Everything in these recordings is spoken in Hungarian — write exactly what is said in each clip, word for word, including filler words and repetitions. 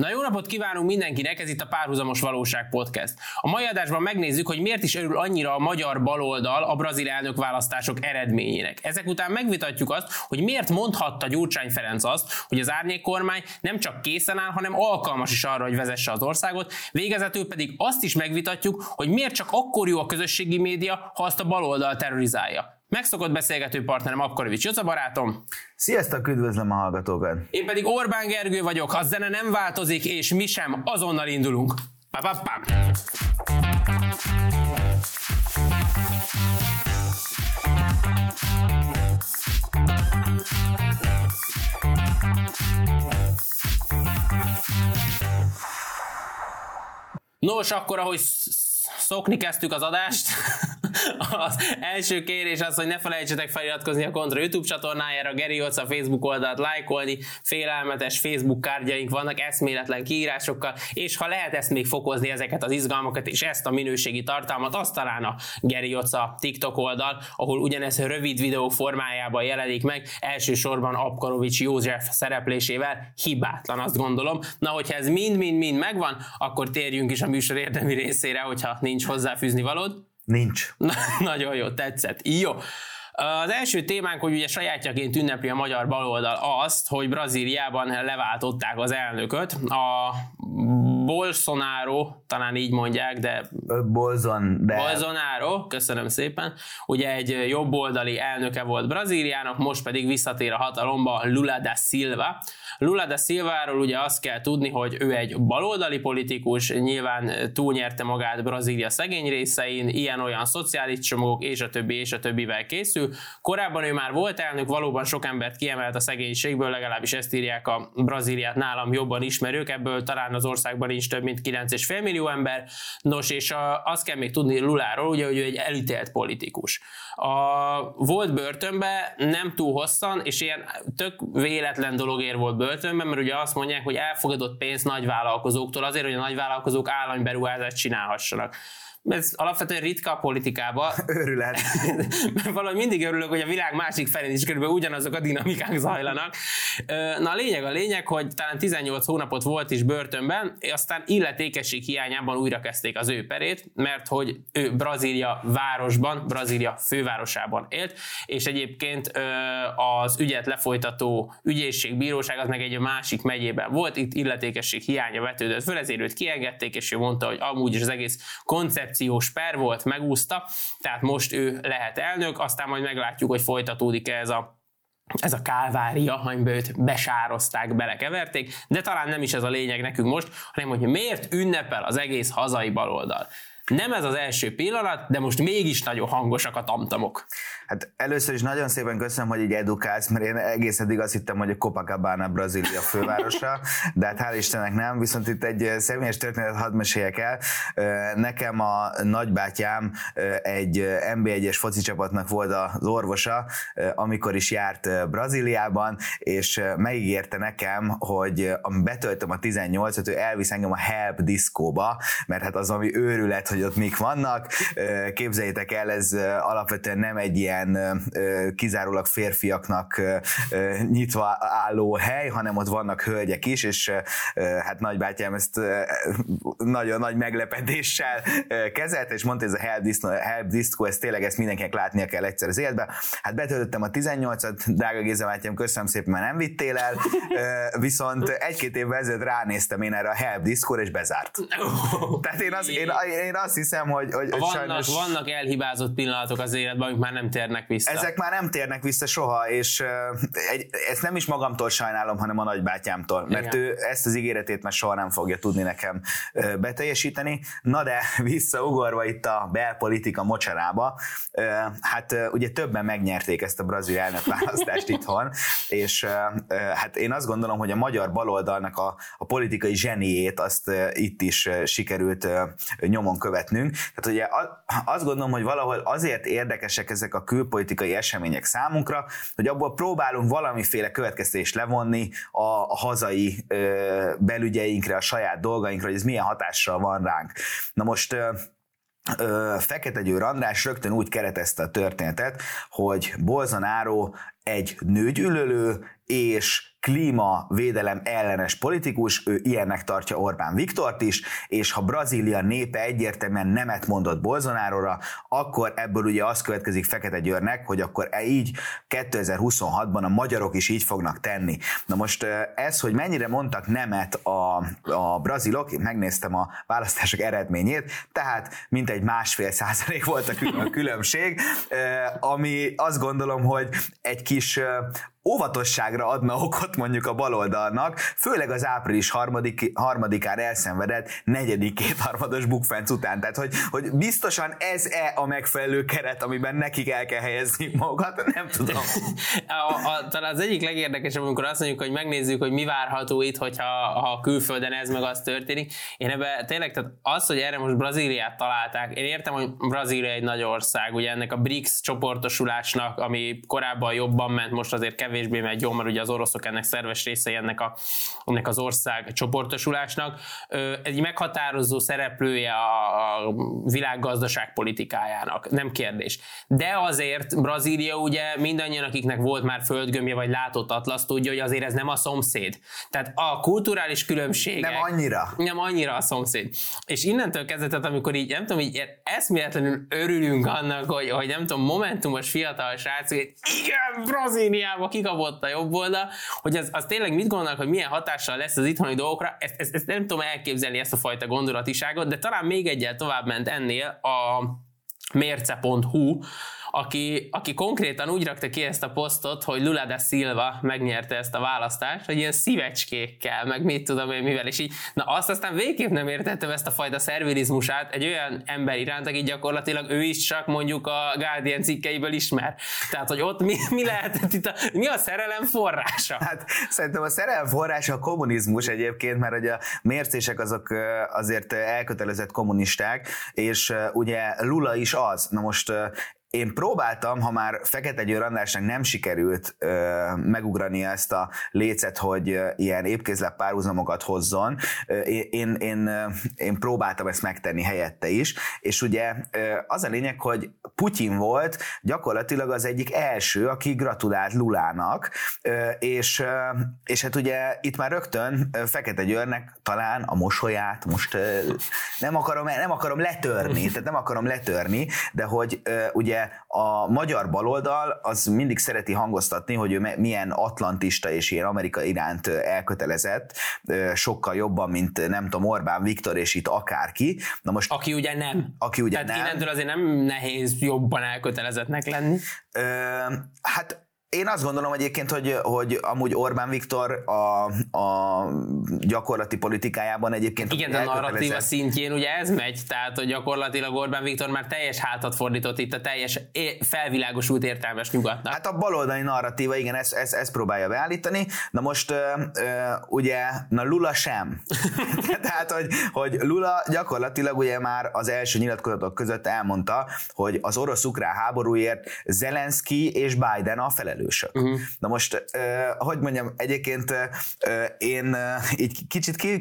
Na, jó napot kívánunk mindenkinek, ez itt a Párhuzamos Valóság Podcast. A mai adásban megnézzük, hogy miért is örül annyira a magyar baloldal a brazil elnökválasztások eredményének. Ezek után megvitatjuk azt, hogy miért mondhatta Gyurcsány Ferenc azt, hogy az árnyék kormány nem csak készen áll, hanem alkalmas is arra, hogy vezesse az országot, végezetül pedig azt is megvitatjuk, hogy miért csak akkor jó a közösségi média, ha azt a baloldal terrorizálja. Megszokott beszélgető partnerem Abkorevics Jocza barátom. Sziasztok, üdvözlöm a hallgatókat. Én pedig Orbán Gergő vagyok, ha zene nem változik, és mi sem, azonnal indulunk. Pa-pa-pam. Nos, akkor ahogy szokni kezdtük az adást, az első kérés az, hogy ne felejtsetek feliratkozni a Kontra YouTube csatornájára, Geri Osza Facebook oldalt lájkolni, félelmetes Facebook kártyaink vannak eszméletlen kiírásokkal, és ha lehet ezt még fokozni ezeket az izgalmakat és ezt a minőségi tartalmat, az talán a Geri Osza TikTok oldal, ahol ugyanez rövid videó formájában jelenik meg, elsősorban Abkorevics József szereplésével, hibátlan azt gondolom. Na, hogyha ez mind-mind-mind megvan, akkor térjünk is a műsor érdemi részére, hogyha nincs hozzáfűzni valód. Nincs. Na, nagyon jó, tetszett. Jó. Az első témánk, hogy ugye sajátjaként ünnepli a magyar baloldal azt, hogy Brazíliában leváltották az elnököt. A Bolsonaro, talán így mondják, de... Bolzon, de... Bolsonaro, köszönöm szépen. Ugye egy jobboldali elnöke volt Brazíliának, most pedig visszatér a hatalomba Lula da Silva. Lula da Silváról ugye azt kell tudni, hogy ő egy baloldali politikus, nyilván túlnyerte magát Brazília szegény részein, ilyen-olyan szociális csomagok és a többi és a többivel készül. Korábban ő már volt elnök, valóban sok embert kiemelt a szegénységből, legalábbis ezt írják a Brazíliát nálam jobban ismerők, ebből talán az országban nincs több mint kilenc egész öt millió ember. Nos, és a, azt kell még tudni Luláról, ugye, hogy ő egy elítélt politikus. A, volt börtönbe nem túl hosszan, és ilyen tök véletlen dologért volt börtönben, mert ugye azt mondják, hogy elfogadott pénzt nagyvállalkozóktól azért, hogy a nagyvállalkozók állami beruházást csinálhassanak. Ez alapvetően ritka a politikában. Örület. Valahogy mindig örülök, hogy a világ másik felén is körülbelül ugyanazok a dinamikák zajlanak. Na a lényeg a lényeg, hogy talán tizennyolc hónapot volt is börtönben, aztán illetékesség hiányában újra kezdték az ő perét, mert hogy ő Brazília városban, Brazília fővárosában élt, és egyébként az ügyet lefolytató ügyészségbíróság az meg egy másik megyében volt, itt illetékesség hiánya vetődött föl, ezért őt kiengedték, és ő mondta, hogy amúgy is az egész koncept per volt, megúszta, tehát most ő lehet elnök, aztán majd meglátjuk, hogy folytatódik-e ez a Ez a kálvária, amiben őt besározták, belekeverték, de talán nem is ez a lényeg nekünk most, hanem hogy miért ünnepel az egész hazai baloldal. Nem ez az első pillanat, de most mégis nagyon hangosak a tamtamok. Hát először is nagyon szépen köszönöm, hogy így edukálsz, mert én egész eddig azt hittem, hogy a Copacabana Brazília fővárosa, de hát hál' Istennek nem, viszont itt egy személyes történetet hadd meséljek el. Nekem a nagybátyám egy en bé egyes foci csapatnak volt az orvosa, amikor is járt Brazíliában, és megígérte nekem, hogy ami betöltöm a tizennyolcat, ő elvisz engem a Help diszkóba, mert hát az, ami őrület, hogy ott mik vannak. Képzeljétek el, ez alapvetően nem egy ilyen kizárólag férfiaknak nyitva álló hely, hanem ott vannak hölgyek is, és hát nagybátyám ezt nagyon nagy meglepetéssel kezelte, és mondta, ez a help disco, help disco, ez tényleg ezt mindenkinek látnia kell egyszer az életben. Hát betöltöttem a tizennyolcat, drága Géza bátyám, köszönöm szépen, már nem vittél el, viszont egy-két évvel ezelőtt ránéztem én erre a help discóra, és bezárt. Tehát én, az, én, én azt hiszem, hogy, hogy vannak, sajnos... Vannak elhibázott pillanatok az életben, amik már nem térnek vissza. Ezek már nem térnek vissza soha, és egy, ezt nem is magamtól sajnálom, hanem a nagybátyámtól, mert igen, ő ezt az ígéretét már soha nem fogja tudni nekem beteljesíteni. Na de visszaugorva itt a belpolitika mocsarába, hát ugye többen megnyerték ezt a brazil elnökválasztást itthon, és hát én azt gondolom, hogy a magyar baloldalnak a, a politikai zseniét azt itt is sikerült nyomon követnünk. Tehát ugye azt gondolom, hogy valahol azért érdekesek ezek a külpolitikai események számunkra, hogy abból próbálunk valamiféle következtetést levonni a, a hazai ö, belügyeinkre, a saját dolgainkra, hogy ez milyen hatással van ránk. Na most... Ö, Fekete Győr András rögtön úgy keretezte a történetet, hogy Bolsonaro egy nőgyűlölő és klímavédelem ellenes politikus, ő ilyennek tartja Orbán Viktort is, és ha Brazília népe egyértelműen nemet mondott Bolsonaróra, akkor ebből ugye az következik Fekete Győrnek, hogy akkor így kétezer-huszonhatban a magyarok is így fognak tenni. Na most ez, hogy mennyire mondtak nemet a, a brazilok, én megnéztem a választások eredményét, tehát mintegy másfél százalék volt a különbség, ami azt gondolom, hogy egy kis óvatosságra adna okot mondjuk a baloldalnak, főleg az április harmadik, harmadikára elszenvedett negyedik kétharmados bukfenc után. Tehát, hogy, hogy biztosan ez-e a megfelelő keret, amiben nekik el kell helyezni magukat, nem tudom. A, a, talán az egyik legérdekesebb, amikor azt mondjuk, hogy megnézzük, hogy mi várható itt, hogyha ha külföldön ez meg az történik. Én ebben tényleg, tehát az, hogy erre most Brazíliát találták, én értem, hogy Brazília egy nagy ország, ugye ennek a BRICS csoportosulásnak, ami korábban jobban ment, most azért kevés kevésbé megy jó, mert ugye az oroszok ennek szerves részei ennek, a, ennek az ország csoportosulásnak. Egy meghatározó szereplője a, a világ gazdaságpolitikájának, nem kérdés. De azért Brazília ugye mindannyian, akiknek volt már földgömbje vagy látott atlasz, tudja, hogy azért ez nem a szomszéd. Tehát a kulturális különbségek... Nem annyira. Nem annyira a szomszéd. És innentől kezdett, amikor így, nem tudom, így eszméletlenül örülünk annak, hogy, hogy nem tudom, momentumos fiatal srác, hogy igen, Brazíliába kikapott a jobb oldal, hogy az, az tényleg mit gondolnak, hogy milyen hatással lesz az itthoni dolgokra, ezt, ezt, ezt nem tudom elképzelni, ezt a fajta gondolatiságot, de talán még egyel tovább ment ennél a mérce pont hu, aki, aki konkrétan úgy rakta ki ezt a posztot, hogy Lula da Silva megnyerte ezt a választást, hogy ilyen szívecskékkel, meg mit tudom én mivel, és így, na azt aztán végképp nem értettem ezt a fajta szervilizmusát egy olyan ember iránt, aki gyakorlatilag ő is csak mondjuk a Guardian cikkeiből ismer. Tehát, hogy ott mi, mi lehetett itt, a, mi a szerelem forrása? Hát szerintem a szerelem forrása a kommunizmus egyébként, mert hogy a mércések azok azért elkötelezett kommunisták, és ugye Lula is az. Na most én próbáltam, ha már Fekete Győr Andrásnak nem sikerült ö, megugrani ezt a lécet, hogy ö, ilyen épkézláb párhuzamokat hozzon, ö, én, én, ö, én próbáltam ezt megtenni helyette is, és ugye ö, az a lényeg, hogy Putyin volt gyakorlatilag az egyik első, aki gratulált Lulának, ö, és, ö, és hát ugye itt már rögtön Fekete Győrnek talán a mosolyát most ö, nem, akarom, nem akarom letörni, tehát nem akarom letörni, de hogy ö, ugye a magyar baloldal az mindig szereti hangoztatni, hogy ő milyen atlantista és ilyen Amerika iránt elkötelezett, sokkal jobban, mint nem tudom, Orbán Viktor és itt akárki. Na most, aki ugye nem. Aki ugye Tehát nem. Innentől azért nem nehéz jobban elkötelezettnek lenni. Ö, hát én azt gondolom egyébként, hogy, hogy amúgy Orbán Viktor a, a gyakorlati politikájában egyébként... Igen, de a narratíva szintjén ugye ez megy, tehát hogy gyakorlatilag Orbán Viktor már teljes hátat fordított itt a teljes felvilágosult értelmes nyugatnak. Hát a baloldali narratíva, igen, ezt, ezt, ezt próbálja beállítani. Na most ugye, na Lula sem. Tehát, hogy, hogy Lula gyakorlatilag ugye már az első nyilatkozatok között elmondta, hogy az orosz-ukrán háborúért Zelenszky és Biden a felelős. Uh-huh. Na most, eh, hogy mondjam, egyébként eh, én eh, így kicsit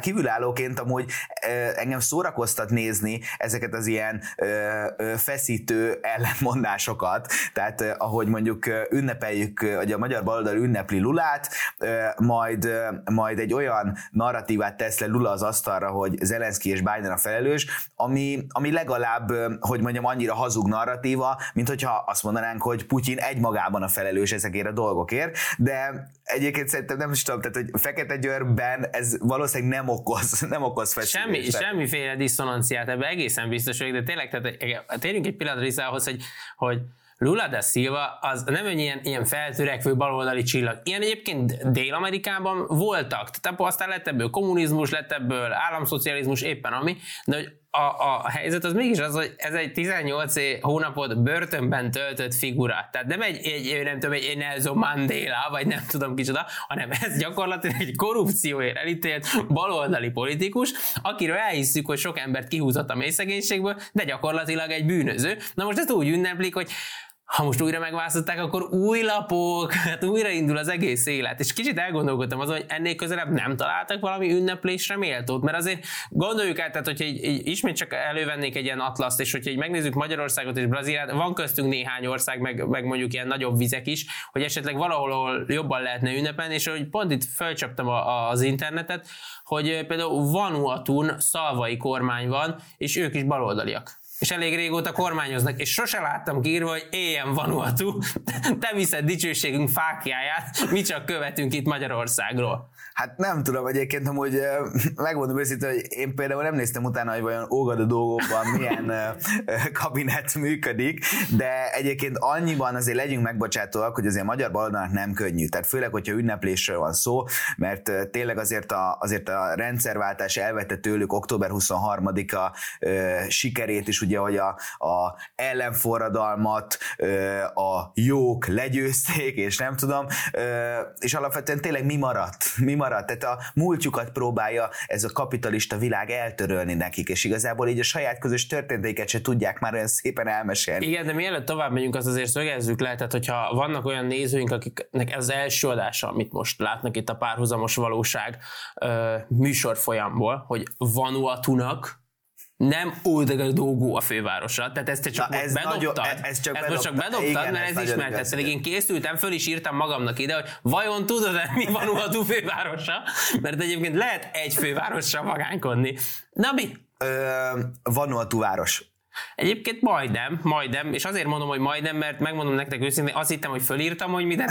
kívülállóként amúgy eh, engem szórakoztat nézni ezeket az ilyen eh, feszítő ellentmondásokat, tehát eh, ahogy mondjuk ünnepeljük, hogy a magyar baloldal ünnepli Lulát, eh, majd, eh, majd egy olyan narratívát tesz le Lula az asztalra, hogy Zelenszky és Biden a felelős, ami, ami legalább, eh, hogy mondjam, annyira hazug narratíva, mint hogyha azt mondanánk, hogy Putyin egymagában a felelős ezekért a dolgokért, de egyébként szerintem nem is tudom, tehát hogy Fekete Győrben ez valószínűleg nem okoz, nem okoz feszülést. Semmi, semmiféle diszonanciát, ebben egészen biztos vagyok, de tényleg, tehát térjünk egy pillanatra vissza ahhoz, hogy, hogy Lula da Silva az nem egy ilyen, ilyen feltörekvő baloldali csillag. Ilyen egyébként Dél-Amerikában voltak, tehát aztán lett ebből kommunizmus, lett ebből államszocializmus, éppen ami, de hogy A, a, a helyzet az mégis az, hogy ez egy tizennyolc hónapot börtönben töltött figura. Tehát nem egy, egy nem tudom, egy Nelson Mandela, vagy nem tudom kicsoda, hanem ez gyakorlatilag egy korrupcióért elítélt baloldali politikus, akiről elhisszük, hogy sok embert kihúzott a mélyszegénységből, de gyakorlatilag egy bűnöző. Na most ezt úgy ünneplik, hogy ha most újra megválasztották, akkor új lapok, hát újraindul az egész élet. És kicsit elgondolkodtam azon, hogy ennél közelebb nem találtak valami ünneplésre méltót, mert azért gondoljuk el, tehát hogyha így, így ismét csak elővennék egy ilyen atlaszt, és hogyha így megnézzük Magyarországot és Brazíliát, van köztünk néhány ország, meg, meg mondjuk ilyen nagyobb vizek is, hogy esetleg valahol jobban lehetne ünnepelni, és hogy pont itt fölcsaptam a, a, az internetet, hogy például Vanuatun szalvai kormány van, és ők is baloldaliak. És elég régóta kormányoznak, és sose láttam kiírva, hogy éljen Vanuatu, te viszed dicsőségünk fáklyáját, mi csak követünk itt Magyarországról. Hát nem tudom egyébként, amúgy megmondom őszintén, hogy én például nem néztem utána, hogy vajon ógada dolgokban milyen kabinet működik, de egyébként annyiban azért legyünk megbocsátóak, hogy azért a magyar baloldalnak nem könnyű. Tehát főleg, hogyha ünneplésről van szó, mert tényleg azért a, azért a rendszerváltás elvette tőlük október huszonharmadika sikerét is, ugye, hogy a, a ellenforradalmat a jók legyőzték, és nem tudom, és alapvetően tényleg mi maradt? Mi maradt? Tehát a múltjukat próbálja ez a kapitalista világ eltörölni nekik, és igazából így a saját közös történeteiket se tudják már olyan szépen elmesélni. Igen, de mielőtt tovább megyünk, azt azért szögezzük le, tehát hogyha vannak olyan nézőink, akiknek ez az első adása, amit most látnak itt a Párhuzamos Valóság műsorfolyamból, hogy Vanuatunak nem Ouagadougou a fővárosa, tehát ezt te csak ez bedobtad. Ez, ez csak ezt bedobtad. Csak bedobtad, igen, mert ez ismertetsz. Én készültem, föl is írtam magamnak ide, hogy vajon tudod-e, mi Vanuatu fővárosa? Mert egyébként lehet egy fővárossal magánkodni. Na mi? Vanuatu város. Egyébként majdnem, majdnem, és azért mondom, hogy majdnem, mert megmondom nektek őszintén, azt hittem, hogy fölírtam, hogy minden.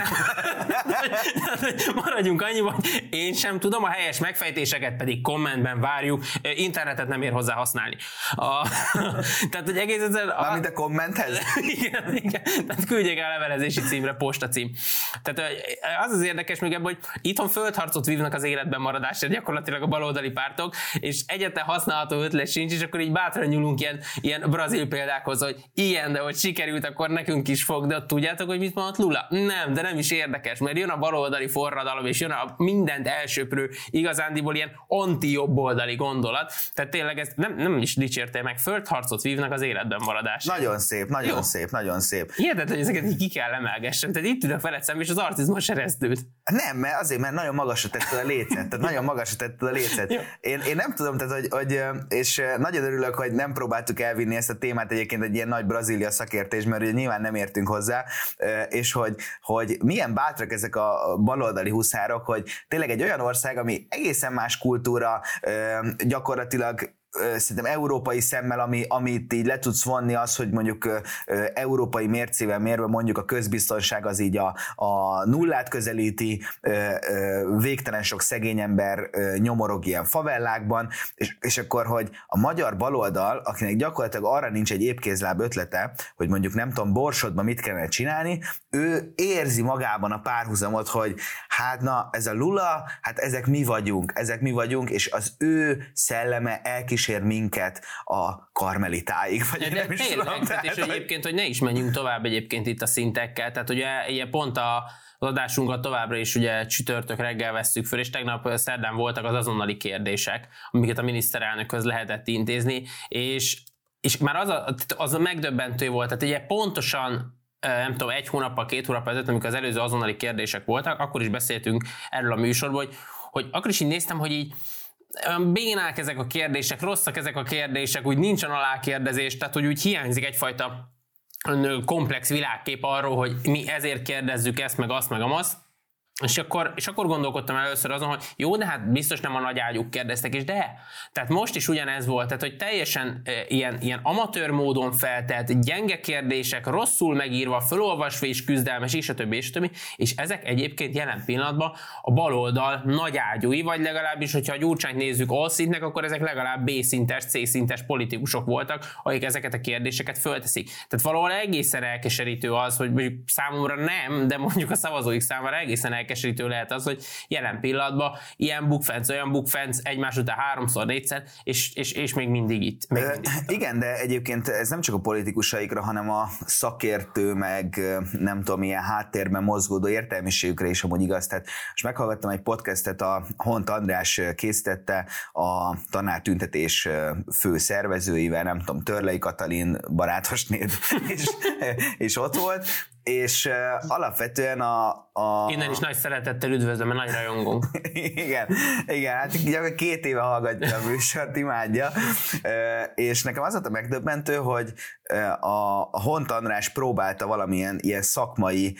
Maradjunk annyiban, hogy én sem tudom, a helyes megfejtéseket pedig kommentben várjuk, internetet nem ér hozzá használni. A... Tehát, hogy egész ezzel... A... Mármint a kommenthez? Igen, igen, tehát küldjék el levelezési címre, postacím. Tehát az az érdekes még ebben, hogy itthon földharcot vívnak az életben maradásért gyakorlatilag a baloldali pártok, és egyetlen használható ötlet sincs, és akkor így bátran nyúlunk ilyen, ilyen brazil példákhoz, hogy ilyen, de hogy sikerült, akkor nekünk is fog, de tudjátok, hogy mit mondott Lula? Nem, de nem is érdekes, mert jön a baloldali forradalom, és jön a mindent elsöprő, igazándiból ilyen anti-jobboldali gondolat, tehát tényleg ezt nem, nem is dicsértél meg, földharcot vívnak az életben maradásért. Nagyon szép, nagyon jó. szép, nagyon szép. Hihetetlen, hogy ezeket ki kell emelgessem, tehát itt ülök veled szemben, és az arcizmon se rezdült. Nem, mert azért, mert nagyon magasra tetted a lécet, tehát nagyon magasra tetted a lécet. Én, én nem tudom, tehát, hogy, hogy, és nagyon örülök, hogy nem próbáltuk elvinni ezt a témát egyébként egy ilyen nagy Brazília szakértés, mert ugye nyilván nem értünk hozzá, és hogy, hogy milyen bátrak ezek a baloldali huszárok, hogy tényleg egy olyan ország, ami egészen más kultúra, gyakorlatilag szerintem európai szemmel, ami, amit így le tudsz vonni, az, hogy mondjuk európai mércével mérve mondjuk a közbiztonság az így a, a nullát közelíti, végtelen sok szegény ember nyomorog ilyen favellákban, és, és akkor, hogy a magyar baloldal, akinek gyakorlatilag arra nincs egy épkézláb ötlete, hogy mondjuk nem tudom, Borsodban mit kellene csinálni, ő érzi magában a párhuzamot, hogy hát na, ez a Lula, hát ezek mi vagyunk, ezek mi vagyunk, és az ő szelleme elkis kísér minket a karmelitáig, vagy de nem is tényleg, tudom. Tehát, és hogy egyébként, hogy ne is menjünk tovább egyébként itt a szintekkel, tehát ugye pont a az adásunkat továbbra is ugye csütörtök reggel vesszük föl, és tegnap szerdán voltak az azonnali kérdések, amiket a miniszterelnökhöz lehetett intézni, és, és már az a, az a megdöbbentő volt, tehát ugye pontosan nem tudom, egy hónappal, két hónappal ezelőtt, amikor az előző azonnali kérdések voltak, akkor is beszéltünk erről a műsorban, hogy, hogy akkor is így néztem, hogy így bénák ezek a kérdések, rosszak ezek a kérdések, úgy nincsen alákérdezés, tehát hogy úgy hiányzik egyfajta komplex világkép arról, hogy mi ezért kérdezzük ezt, meg azt, meg amazt. És akkor, és akkor gondolkodtam először azon, hogy jó, de hát biztos nem a nagy ágyuk kérdeztek, és de, tehát most is ugyanez volt, tehát hogy teljesen e, ilyen, ilyen amatőr módon feltelt, gyenge kérdések, rosszul megírva, fölolvasva is küzdelmes, és a többi, és a többi, és ezek egyébként jelen pillanatban a baloldal nagy ágyúi, vagy legalábbis, hogyha a Gyurcsányt nézzük allszintnek, akkor ezek legalább bé szintes, cé szintes politikusok voltak, akik ezeket a kérdéseket fölteszik. Tehát valahol egészen elkeserítő az, hogy mondjuk számomra nem, de mondjuk a szavazóik számára egészen elkeserítő megkeserítő lehet az, hogy jelen pillanatban ilyen bukfenc, olyan bukfenc, egymás után háromszor, négyszer, és, és, és még mindig itt. Még mindig itt. Igen, de egyébként ez nem csak a politikusaikra, hanem a szakértő, meg nem tudom, ilyen háttérben mozgódó értelmiségükre is amúgy igaz. Tehát most meghallgattam egy podcastet, a Hont András készítette a tanártüntetés fő szervezőivel, nem tudom, Törlei Katalin barátosnéd, és, és ott volt, és alapvetően a, a... Innen is nagy szeretettel üdvözlöm, mert nagy rajongunk. igen, igen, hát gyakorlatilag két éve hallgatja a műsort, imádja, és nekem az volt a megdöbbentő, hogy a Hont András próbálta valamilyen ilyen szakmai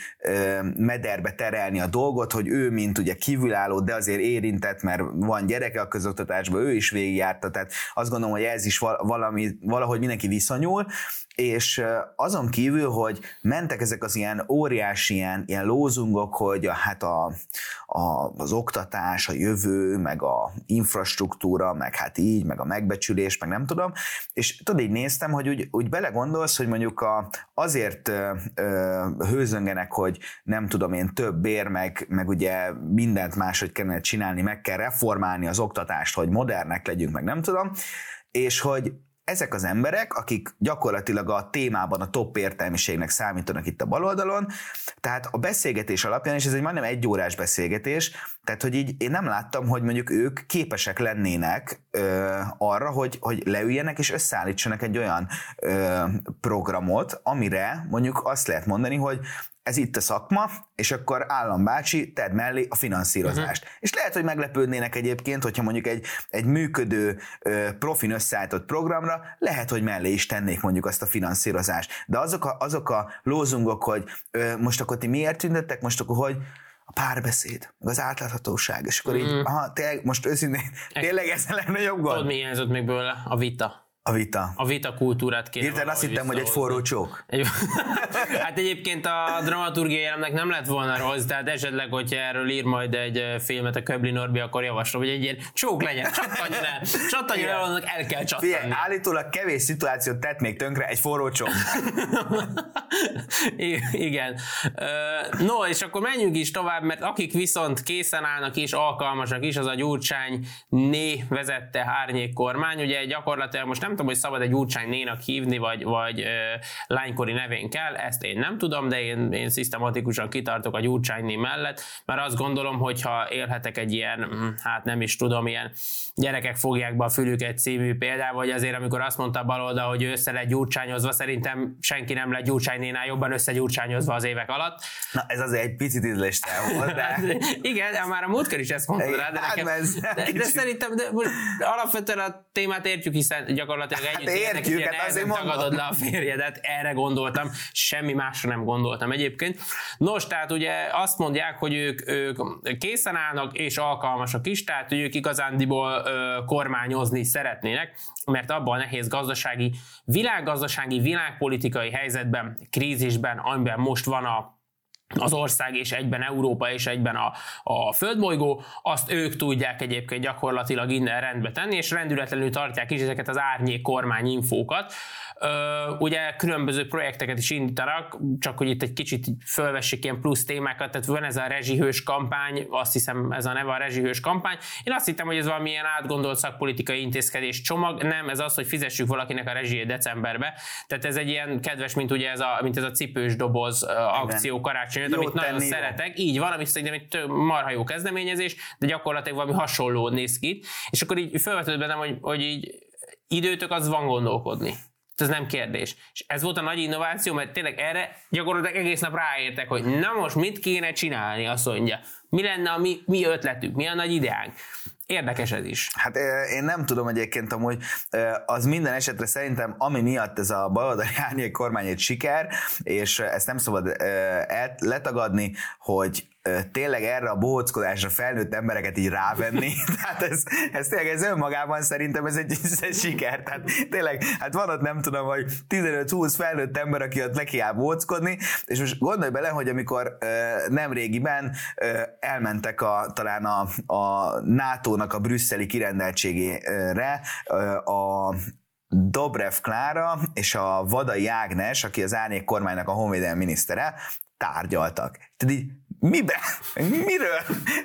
mederbe terelni a dolgot, hogy ő, mint ugye kívülálló, de azért érintett, mert van gyereke a közoktatásban, ő is végigjárta, tehát azt gondolom, hogy ez is valami, valahogy mindenki viszonyul, és azon kívül, hogy mentek ezek az ilyen óriási ilyen, ilyen lózungok, hogy a, hát a, a, az oktatás, a jövő, meg a infrastruktúra, meg hát így, meg a megbecsülés, meg nem tudom, és tudod, így néztem, hogy úgy, úgy belegondolsz, hogy mondjuk a, azért ö, ö, hőzöngenek, hogy nem tudom én, több bér, meg, meg ugye mindent máshogy kellene csinálni, meg kell reformálni az oktatást, hogy modernek legyünk, meg nem tudom, és hogy ezek az emberek, akik gyakorlatilag a témában a top értelmiségnek számítanak itt a baloldalon, tehát a beszélgetés alapján, és ez egy majdnem egy órás beszélgetés, tehát hogy így én nem láttam, hogy mondjuk ők képesek lennének ö, arra, hogy, hogy leüljenek és összeállítsanak egy olyan ö, programot, amire mondjuk azt lehet mondani, hogy ez itt a szakma, és akkor állambácsi, tedd mellé a finanszírozást. Uh-huh. És lehet, hogy meglepődnének egyébként, hogyha mondjuk egy, egy működő profin összeállított programra, lehet, hogy mellé is tennék mondjuk azt a finanszírozást. De azok a, azok a lózungok, hogy ö, most akkor ti miért tüntettek, most akkor hogy a párbeszéd, meg az átláthatóság, és akkor mm. így, aha, tényleg, most őszintén, tényleg ez a legnagyobb gond? Tudod, mi hiányzott még bőle? A vita. A vita. A vita kultúrát kéne. Érted, azt hittem, hogy egy forró csók. Hát egyébként a dramaturgiai elemnek nem lett volna rossz, tehát esetleg, hogyha erről ír majd egy filmet a Köbli Norbi, akkor javaslom, hogy egy ilyen csók legyen, csattanjon el, csattanjon el, annak el kell csattanni. Figyelj, állítólag kevés szituációt tett még tönkre egy forró csók. Igen. No, és akkor menjünk is tovább, mert akik viszont készen állnak és alkalmasak is, az a Gyurcsányné vezette árnyék kormány, ugye gyakorlatilag most nem Nem tudom, hogy szabad egy Gyurcsánynénak hívni, vagy, vagy ö, lánykori nevén kell, ezt én nem tudom, de én, én szisztematikusan kitartok a Gyurcsányné mellett, mert azt gondolom, hogyha élhetek egy ilyen, hát nem is tudom, ilyen gyerekek fogják be a fülüket című példával, vagy azért, amikor azt mondta Baloldal, hogy ő össze lett gyurcsányozva, szerintem senki nem lett Gyurcsánynénál jobban összegyurcsányozva az évek alatt. Na, ez azért egy picit ízléstelen volt, de... Igen, már a múltkor is ezt mondta rá, de, nekem, de, de szerintem de most alapvetően a témát értjük, hiszen gyakorlatilag Hát értjük, hát azért mondom. Tagadod le a férjedet, erre gondoltam, semmi másra nem gondoltam egyébként. Nos, tehát ugye azt mondják, hogy ők, ők készen állnak és alkalmasak is, tehát hogy ők igazándiból ö, kormányozni szeretnének, mert abban nehéz gazdasági, világgazdasági, világpolitikai helyzetben, krízisben, amiben most van a az ország, és egyben Európa, és egyben a, a földbolygó, azt ők tudják egyébként gyakorlatilag innen rendbe tenni, és rendületlenül tartják is ezeket az árnyék kormányinfókat. Ugye különböző projekteket is indítanak, csak hogy itt egy kicsit fölvessék ilyen plusz témákat, tehát van ez a rezsihős kampány, azt hiszem ez a neve a rezsihős kampány. Én azt hittem, hogy ez valamilyen átgondolt szakpolitikai intézkedés csomag, nem, ez az, hogy fizessük valakinek a rezsijét decemberbe, tehát ez egy ilyen kedves, mint ugye ez a, mint ez a cipős doboz akció karácsony, amit nagyon tenni. Szeretek, így van, amit szerintem egy több marha jó kezdeményezés, de gyakorlatilag valami hasonló néz ki, és akkor így felvetődött bennem, hogy, hogy így időtök az van gondolkodni. Ez nem kérdés. És ez volt a nagy innováció, mert tényleg erre gyakorlatilag egész nap ráértek, hogy na most mit kéne csinálni, azt mondja. Mi lenne a mi, mi ötletünk, mi a nagy ideánk. Érdekes ez is. Hát én nem tudom egyébként amúgy, az minden esetre szerintem, ami miatt ez a baloldali árnyék kormány egy siker, és ezt nem szabad el- letagadni, hogy tényleg erre a bohóckodásra felnőtt embereket így rávenni, tehát ez, ez tényleg ez önmagában szerintem ez egy, ez egy siker, tehát tényleg, hát van ott nem tudom, hogy tizenöt-húsz felnőtt ember, aki ott neki áll bohóckodni, és most gondolj bele, hogy amikor nemrégiben elmentek a, talán a, a nátónak a brüsszeli kirendeltségére a Dobrev Klára és a Vadai Ágnes, aki az árnyék kormánynak a honvédelmi minisztere, tárgyaltak. Tehát így miben? Miről?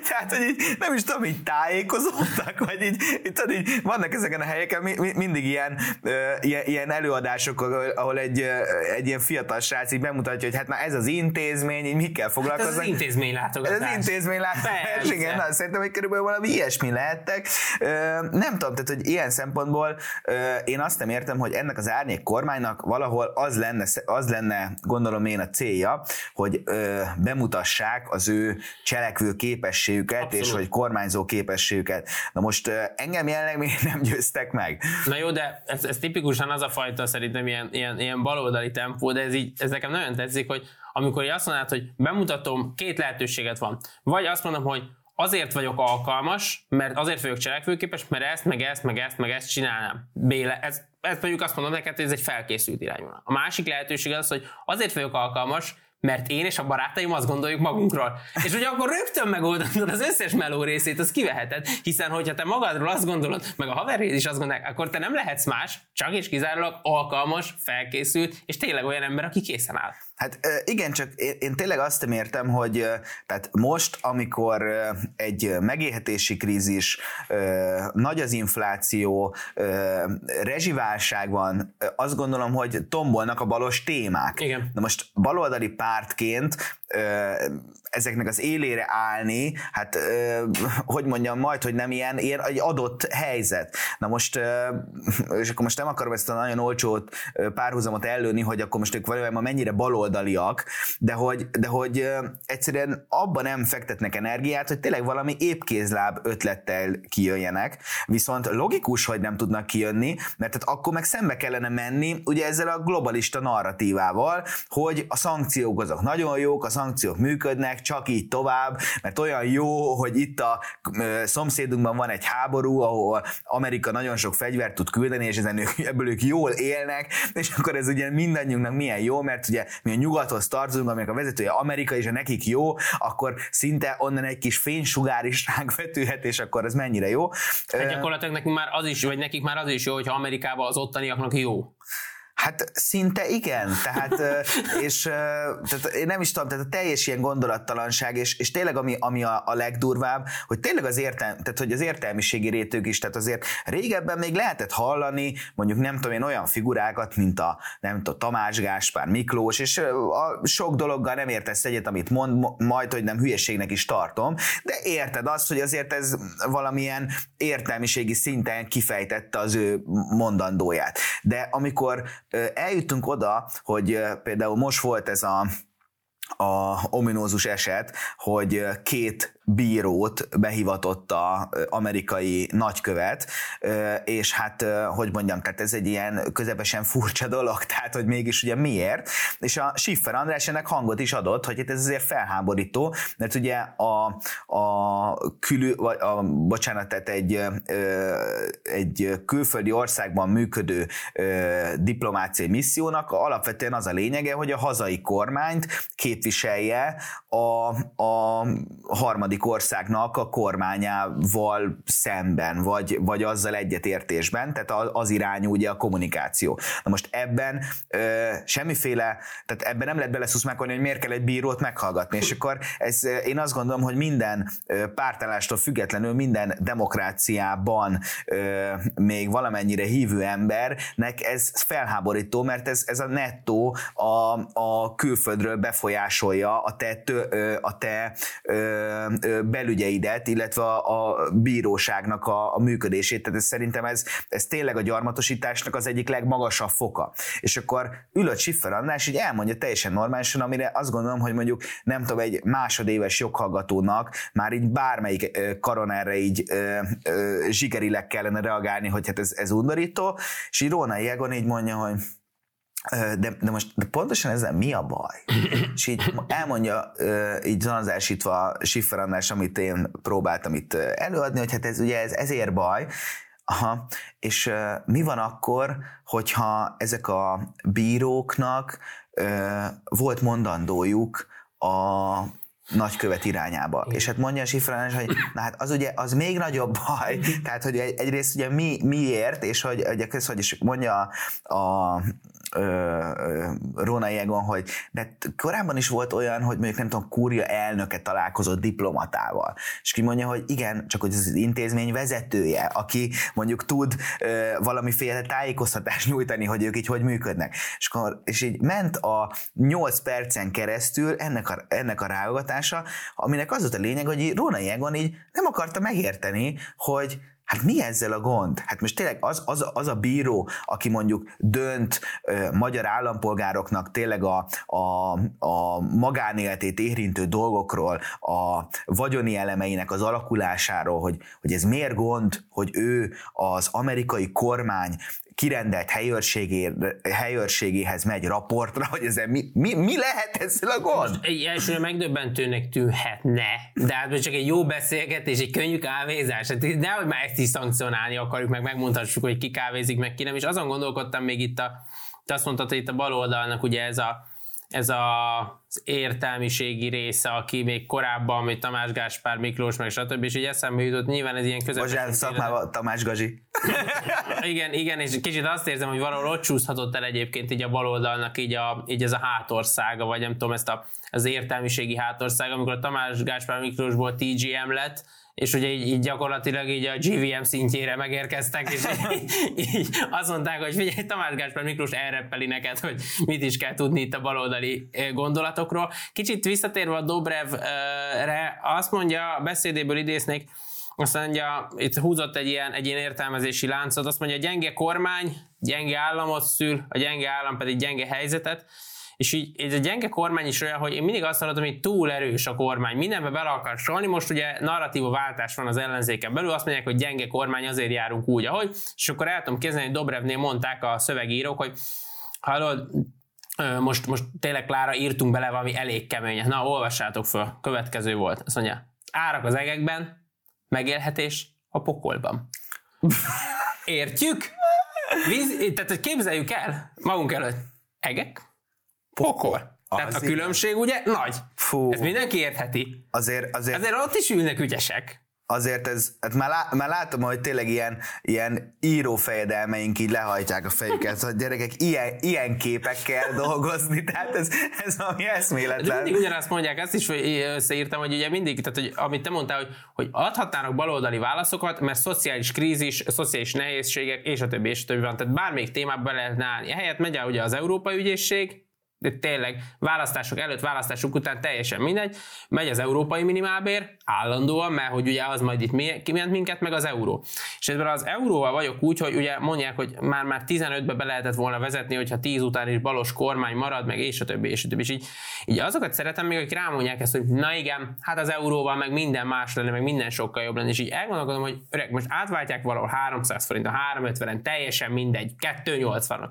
Tehát, hogy így, nem is tudom, így tájékozottak, vagy így, így, így vannak ezeken a helyeken mi, mi, mindig ilyen, ö, ilyen előadások, ahol egy, ö, egy ilyen fiatal srác így bemutatja, hogy hát már ez az intézmény, így mikkel foglalkoznak. Hát ez az intézmény látogatás. Ez az intézmény látogatás, igen. Na, szerintem, hogy körülbelül valami ilyesmi lehettek. Ö, nem tudom, tehát, hogy ilyen szempontból ö, én azt nem értem, hogy ennek az árnyék kormánynak valahol az lenne, az lenne gondolom én a célja, hogy ö, bemutassák az ő cselekvő képességüket, abszolút, és hogy kormányzó képességüket. Na most engem jelenleg még nem győztek meg. Na jó, de ez, ez tipikusan az a fajta szerintem ilyen, ilyen, ilyen baloldali tempó, de ez, így, ez nekem nagyon tetszik, hogy amikor így azt mondod, hogy bemutatom, két lehetőséget van. Vagy azt mondom, hogy azért vagyok alkalmas, mert azért vagyok cselekvőképes, mert ezt, meg ezt, meg ezt, meg ezt csinálnám. Béle, ez, ez mondjuk azt mondom neked, hogy ez egy felkészült irányvonal. A másik lehetőség az, hogy azért vagyok alkalmas, mert én és a barátaim azt gondoljuk magunkról. És ugye akkor rögtön megoldanod az összes meló részét, azt kiveheted, hiszen hogyha te magadról azt gondolod, meg a haverjéd is azt gondolják, akkor te nem lehetsz más, csak és kizárólag alkalmas, felkészült, és tényleg olyan ember, aki készen áll. Hát igen, csak én tényleg azt nem értem, hogy tehát most, amikor egy megélhetési krízis, nagy az infláció, rezsiválság van, azt gondolom, hogy tombolnak a balos témák. Igen. Na most baloldali pártként ezeknek az élére állni, hát hogy mondjam majd, hogy nem ilyen, ilyen egy adott helyzet. Na most, és akkor most nem akarom ezt a nagyon olcsót párhuzamot ellőni, hogy akkor most ők valójában mennyire baloldaliak, de hogy, de hogy egyszerűen abban nem fektetnek energiát, hogy tényleg valami épkézláb ötlettel kijöjjenek, viszont logikus, hogy nem tudnak kijönni, mert tehát akkor meg szembe kellene menni ugye ezzel a globalista narratívával, hogy a szankciók azok nagyon jók, a szankciók működnek, csak így tovább, mert olyan jó, hogy itt a szomszédunkban van egy háború, ahol Amerika nagyon sok fegyvert tud küldeni, és ezen ők, ebből ők jól élnek, és akkor ez ugye mindannyiunknak milyen jó, mert ugye mi a nyugathoz tartozunk, aminek a vezetője Amerika, és a nekik jó, akkor szinte onnan egy kis fénysugár is ránk vetülhet, és akkor ez mennyire jó. Hát gyakorlatilag nekünk már az is, vagy nekik már az is jó, hogyha Amerikában az ottaniaknak jó. Hát szinte igen, tehát, és, tehát én nem is tudom, tehát a teljes ilyen gondolattalanság, és, és tényleg ami, ami a, a legdurvább, hogy tényleg az, értelm, tehát, hogy az értelmiségi rétők is, tehát azért régebben még lehetett hallani, mondjuk nem tudom én olyan figurákat, mint a nem tudom, Tamás Gáspár Miklós, és a sok dologgal nem értesz egyet, amit mond, majd, hogy nem hülyeségnek is tartom, de érted azt, hogy azért ez valamilyen értelmiségi szinten kifejtette az ő mondandóját. De amikor eljutunk oda, hogy például most volt ez a, a ominózus eset, hogy két bírót behivatott a amerikai nagykövet, és hát, hogy mondjam, tehát ez egy ilyen közepesen furcsa dolog, tehát, hogy mégis ugye miért, és a Schiffer András ennek hangot is adott, hogy hát ez azért felháborító, mert ugye a, a külü, vagy a, bocsánat, tehát egy, egy külföldi országban működő diplomáciai missziónak alapvetően az a lényege, hogy a hazai kormányt képviselje a, a harmadik országnak a kormányával szemben, vagy, vagy azzal egyetértésben, tehát az irányú ugye a kommunikáció. Na most ebben ö, semmiféle, tehát ebben nem lehet beleszuszmákolni, hogy miért kell egy bírót meghallgatni, és akkor ez, én azt gondolom, hogy minden pártállástól függetlenül minden demokráciában ö, még valamennyire hívő embernek ez felháborító, mert ez, ez a nettó a, a külföldről befolyásolja a te, ö, a te ö, belügyeidet, illetve a, a bíróságnak a, a működését. Tehát ez, szerintem ez, ez tényleg a gyarmatosításnak az egyik legmagasabb foka. És akkor ülött Schiffer András, így elmondja teljesen normálisan, amire azt gondolom, hogy mondjuk nem tudom, egy másodéves joghallgatónak már így bármelyik karon erre így ö, ö, zsigerileg kellene reagálni, hogy hát ez, ez undorító, és így Róna Jégon így mondja, hogy De, de most de pontosan ezzel mi a baj? És így elmondja, így zanzásítva Schiffer András, amit én próbáltam itt előadni, hogy hát ez ugye ez, ezért baj. Aha. És mi van akkor, hogyha ezek a bíróknak volt mondandójuk a nagykövet irányába. Igen. És hát mondja a Schiffer András, hogy na hát az ugye, az még nagyobb baj, tehát hogy egyrészt ugye mi, miért, és hogy, hogy mondja a, a Róna Jégon, hogy de korábban is volt olyan, hogy mondjuk nem tudom, Kúria elnöke találkozott diplomatával, és ki mondja, hogy igen, csak hogy az intézmény vezetője, aki mondjuk tud ö, valamiféle tájékoztatást nyújtani, hogy ők így hogy működnek. És, akkor, és így ment a nyolc percen keresztül ennek a, ennek a ráogatása, aminek az volt a lényeg, hogy Róna Jégon így nem akarta megérteni, hogy hát mi ezzel a gond? Hát most tényleg az, az, az a bíró, aki mondjuk dönt ö, magyar állampolgároknak tényleg a, a, a magánéletét érintő dolgokról, a vagyoni elemeinek az alakulásáról, hogy, hogy ez miért gond, hogy ő az amerikai kormány kirendelt helyőrségéhez megy raportra, hogy ezen mi, mi, mi lehet ezzel a gond? Most egy elsőre megdöbbentőnek tűnhetne, de hát csak egy jó beszélgetés, egy könnyű kávézás, hát nehogy már ezt is szankcionálni akarjuk, meg megmondhassuk, hogy ki kávézik, meg ki nem, és azon gondolkodtam még itt a, te azt mondtad, hogy itt a baloldalnak ugye ez a ez a, az értelmiségi része, aki még korábban, mint Tamás Gáspár Miklós, meg stb. És így eszembe jutott, nyilván ez ilyen közepes... Bocsánat, szakmában Tamás Gazsi. igen, igen, és kicsit azt érzem, hogy valahol ott csúszhatott el egyébként így a baloldalnak így, a, így ez a hátországa, vagy nem tudom, ezt a, az értelmiségi hátországa, amikor a Tamás Gáspár Miklósból té gé em lett, és ugye így, így gyakorlatilag így a gé vé em szintjére megérkeztek, és így, így azt mondták, hogy figyelj, Tamás Gáspár Miklós elreppeli neked, hogy mit is kell tudni itt a baloldali gondolatokról. Kicsit visszatérve a Dobrevre, azt mondja, a beszédéből idéznék, azt mondja, itt húzott egy ilyen, egy ilyen értelmezési láncot, azt mondja, a gyenge kormány gyenge államot szül, a gyenge állam pedig gyenge helyzetet, és így ez a gyenge kormány is olyan, hogy én mindig azt hallottam, hogy túl erős a kormány, mindenbe bele akar szólni, most ugye narratíva váltás van az ellenzéken belül, azt mondják, hogy gyenge kormány, azért járunk úgy, ahogy, és akkor el tudom képzelni, hogy Dobrevnél mondták a szövegírók, hogy hallod, most, most tényleg Klára írtunk bele valami elég kemény, na olvassátok föl, következő volt, azt mondja, árak az egekben, megélhetés a pokolban. Értjük? Víz, tehát, hogy képzeljük el magunk előtt, egek, pokol. Tehát a különbség igen. Ugye nagy. Fú. Ez mindenki értheti. Azért, azért, azért ott is ülnek ügyesek. Azért ez, hát már, lá, már látom, hogy tényleg ilyen, ilyen írófejedelmeink így lehajtják a fejüket, hogy gyerekek ilyen, ilyen képekkel dolgozni, tehát ez, ez ami eszméletlen. De mindig ugyanazt mondják, ezt is összeírtam, hogy ugye mindig, tehát hogy, amit te mondtál, hogy, hogy adhatnának baloldali válaszokat, mert szociális krízis, szociális nehézségek, és a többi, és a többi van. Tehát bármelyik témában be lehetne állni. Ehelyett megy el ugye az Európai Ügyészség, de tényleg választások előtt, választások után teljesen mindegy, megy az európai minimálbér állandóan, mert hogy ugye az majd itt kiment minket, meg az euró. És ebben az euróval vagyok úgy, hogy ugye mondják, hogy már-már tizenötbe be lehetett volna vezetni, hogyha tíz után is balos kormány marad, meg és a többi, és a többi. És így, így azokat szeretem még, akik rámondják ezt, hogy na igen, hát az euróval meg minden más lenne, meg minden sokkal jobb lenne. És így elgondolkodom, hogy öreg, most átváltják valahol háromszáz forint, a háromszázötvenen, teljesen mindegy, kettő nyolcvanon.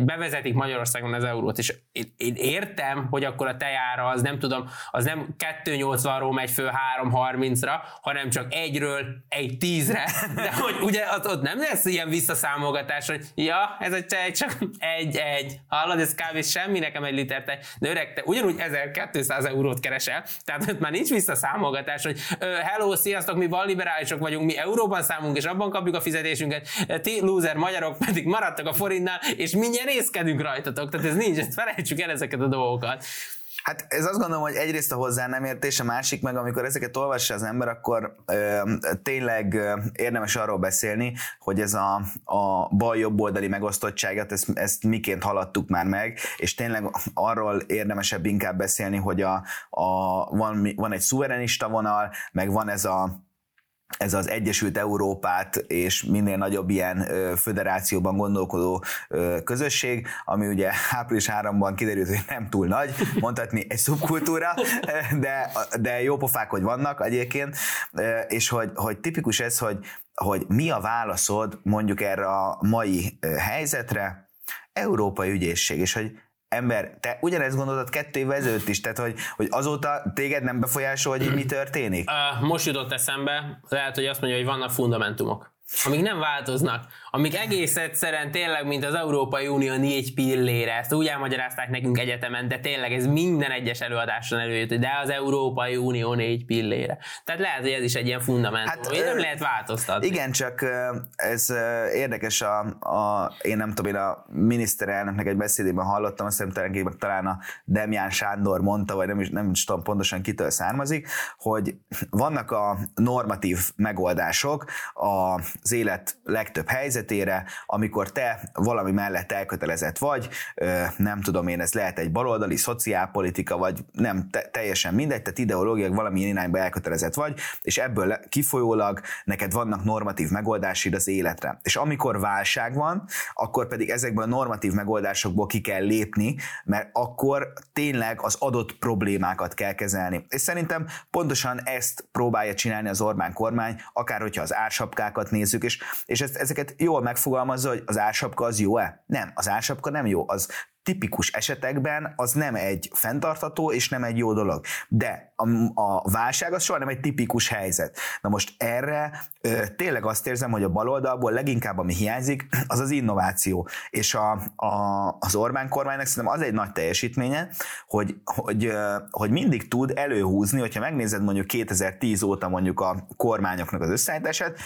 Bevezetik Magyarországon az eurót, és én értem, hogy akkor a tejára az nem tudom, az nem kettő nyolcvanról megy föl három harmincra, hanem csak egyről egy tízre, de hogy ugye ott, ott nem lesz ilyen visszaszámolgatás, hogy ja, ez a tej csak egy-egy, hallod, ez kb. Semmi nekem egy liter tej, de öreg, te ugyanúgy ezerkétszáz eurót keresel, tehát ott már nincs visszaszámolgatás, hogy hello, sziasztok, mi balliberálisok vagyunk, mi euróban számunk, és abban kapjuk a fizetésünket, ti lúzer magyarok pedig maradtak a forintnál, és mi nyerészkedünk rajtatok, tehát ez nincs, ez felejtsük el ezeket a dolgokat. Hát ez azt gondolom, hogy egyrészt a hozzá nem értés, a másik meg, amikor ezeket olvassa az ember, akkor ö, tényleg ö, érdemes arról beszélni, hogy ez a, a bal-jobboldali megosztottságot, ezt, ezt miként haladtuk már meg, és tényleg arról érdemesebb inkább beszélni, hogy a, a, van, van egy szuverenista vonal, meg van ez a ez az Egyesült Európát és minél nagyobb ilyen föderációban gondolkodó közösség, ami ugye április harmadikán kiderült, hogy nem túl nagy, mondhatni egy szubkultúra, de, de jó pofák, hogy vannak egyébként, és hogy, hogy tipikus ez, hogy, hogy mi a válaszod mondjuk erre a mai helyzetre, Európai Ügyészség, és hogy ember, te ugyanezt gondoltad kettő évvel ezelőtt is, tehát hogy, hogy azóta téged nem befolyásol, hogy mi történik? Most jutott eszembe, lehet, hogy azt mondja, hogy vannak fundamentumok. amik nem változnak, amik egész egyszerűen tényleg, mint az Európai Unió négy pillére, ezt úgy elmagyarázták nekünk egyetemen, de tényleg ez minden egyes előadáson előjött, de az Európai Unió négy pillére. Tehát lehet, hogy ez is egy ilyen fundamentum, hát, én nem lehet változtatni. Igen, csak ez érdekes, a, a, én nem tudom, én a miniszterelnöknek egy beszédében hallottam, azt hiszem talán a Demján Sándor mondta, vagy nem is, nem is tudom pontosan kitől származik, hogy vannak a normatív megoldások a az élet legtöbb helyzetére, amikor te valami mellett elkötelezett vagy, nem tudom én, ez lehet egy baloldali szociálpolitika, vagy nem te, teljesen mindegy, tehát ideológiak valamilyen irányba elkötelezett vagy, és ebből kifolyólag neked vannak normatív megoldásid az életre. És amikor válság van, akkor pedig ezekből a normatív megoldásokból ki kell lépni, mert akkor tényleg az adott problémákat kell kezelni. És szerintem pontosan ezt próbálja csinálni az Orbán kormány, akár hogyha az ársapkákat néz, és, és ezt, ezeket jól megfogalmazza, hogy az ársapka az jó-e? Nem, az ársapka nem jó, az tipikus esetekben az nem egy fenntartható és nem egy jó dolog. De a, a válság az soha nem egy tipikus helyzet. Na most erre ö, tényleg azt érzem, hogy a baloldalból leginkább ami hiányzik, az az innováció. És a, a, az Orbán kormánynak szerintem az egy nagy teljesítménye, hogy, hogy, ö, hogy mindig tud előhúzni, hogyha megnézed mondjuk kétezer-tíz óta mondjuk a kormányoknak az összeállítását,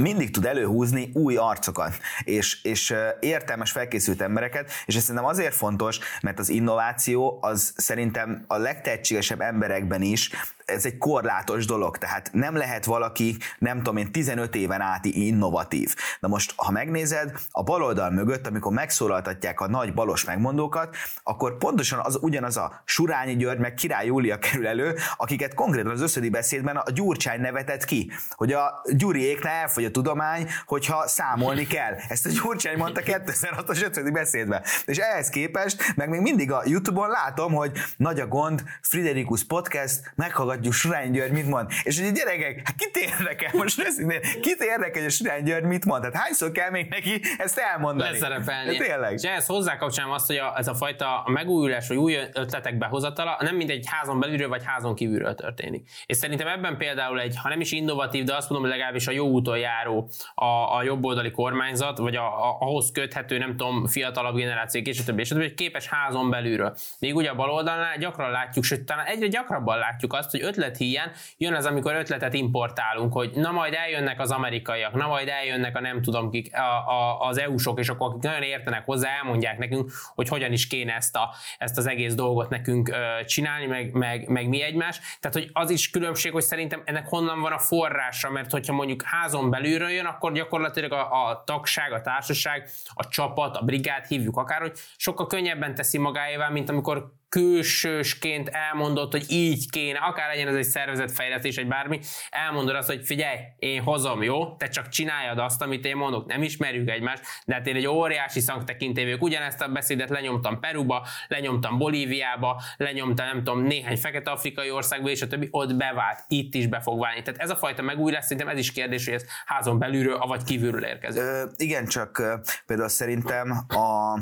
mindig tud előhúzni új arcokat, és, és értelmes felkészült embereket, és ez szerintem azért fontos, mert az innováció az szerintem a legtehetségesebb emberekben is, ez egy korlátos dolog, tehát nem lehet valaki, nem tudom én, tizenöt éven át innovatív. Na most, ha megnézed, a baloldal mögött, amikor megszólaltatják a nagy balos megmondókat, akkor pontosan az ugyanaz a Surányi György, meg Király Júlia kerül elő, akiket konkrétan az összödi beszédben a Gyurcsány nevetett ki, hogy a Gyuriéknál elfogy a tudomány, hogyha számolni kell. Ezt a Gyurcsány mondta kétezer-hatos összödi beszédben. És ehhez képest, meg még mindig a YouTube-on látom, hogy nagy a gond, Friderikus Podcast, meghallgat Surányi György mit mond? És hogy gyerekek, hát kit érdekel most őszintén? Kit érdekel, hogy a Surányi György mit mond? Tehát hányszor kell még neki ezt elmondani? Leszerepelni. Tényleg. És ehhez hozzákapcsolom azt, hogy a, ez a fajta megújulás, vagy új ötletek behozatala nem mindegy házon belülről, vagy házon kívülről történik. És szerintem ebben például egy, ha nem is innovatív, de azt mondom, legalábbis a jó úton járó a, a jobboldali kormányzat, vagy a, a, ahhoz köthető, nem tudom, fiatalabb generációk, és a többi, és a többi, hogy képes házon belülről. Még ugye a baloldalnál gyakran látjuk, sőt, talán egyre gyakrabban látjuk azt, hogy ötlethiány jön az, amikor ötletet importálunk, hogy na majd eljönnek az amerikaiak, na majd eljönnek a nem tudom kik, a, a, az é u-sok, és akkor akik nagyon értenek hozzá, elmondják nekünk, hogy hogyan is kéne ezt, a, ezt az egész dolgot nekünk ö, csinálni, meg, meg, meg mi egymás. Tehát, hogy az is különbség, hogy szerintem ennek honnan van a forrása, mert hogyha mondjuk házon belülről jön, akkor gyakorlatilag a, a tagság, a társaság, a csapat, a brigád, hívjuk akárhogy, sokkal könnyebben teszi magáévá, mint amikor külsősként elmondott, hogy így kéne, akár legyen ez egy szervezetfejlesztés, egy bármi, elmondod azt, hogy figyelj, én hozom, jó? Te csak csináljad azt, amit én mondok, nem ismerjük egymást, de hát én egy óriási szaktekintévők, ugyanezt a beszédet lenyomtam Peruba, lenyomtam Bolíviába, lenyomtam nem tudom, néhány fekete afrikai országba, és a többi ott bevált, itt is be fog válni. Tehát ez a fajta megújulás, szerintem ez is kérdés, hogy ez házon belülről, avagy kívülről érkezik. Ö, igen, csak például szerintem a...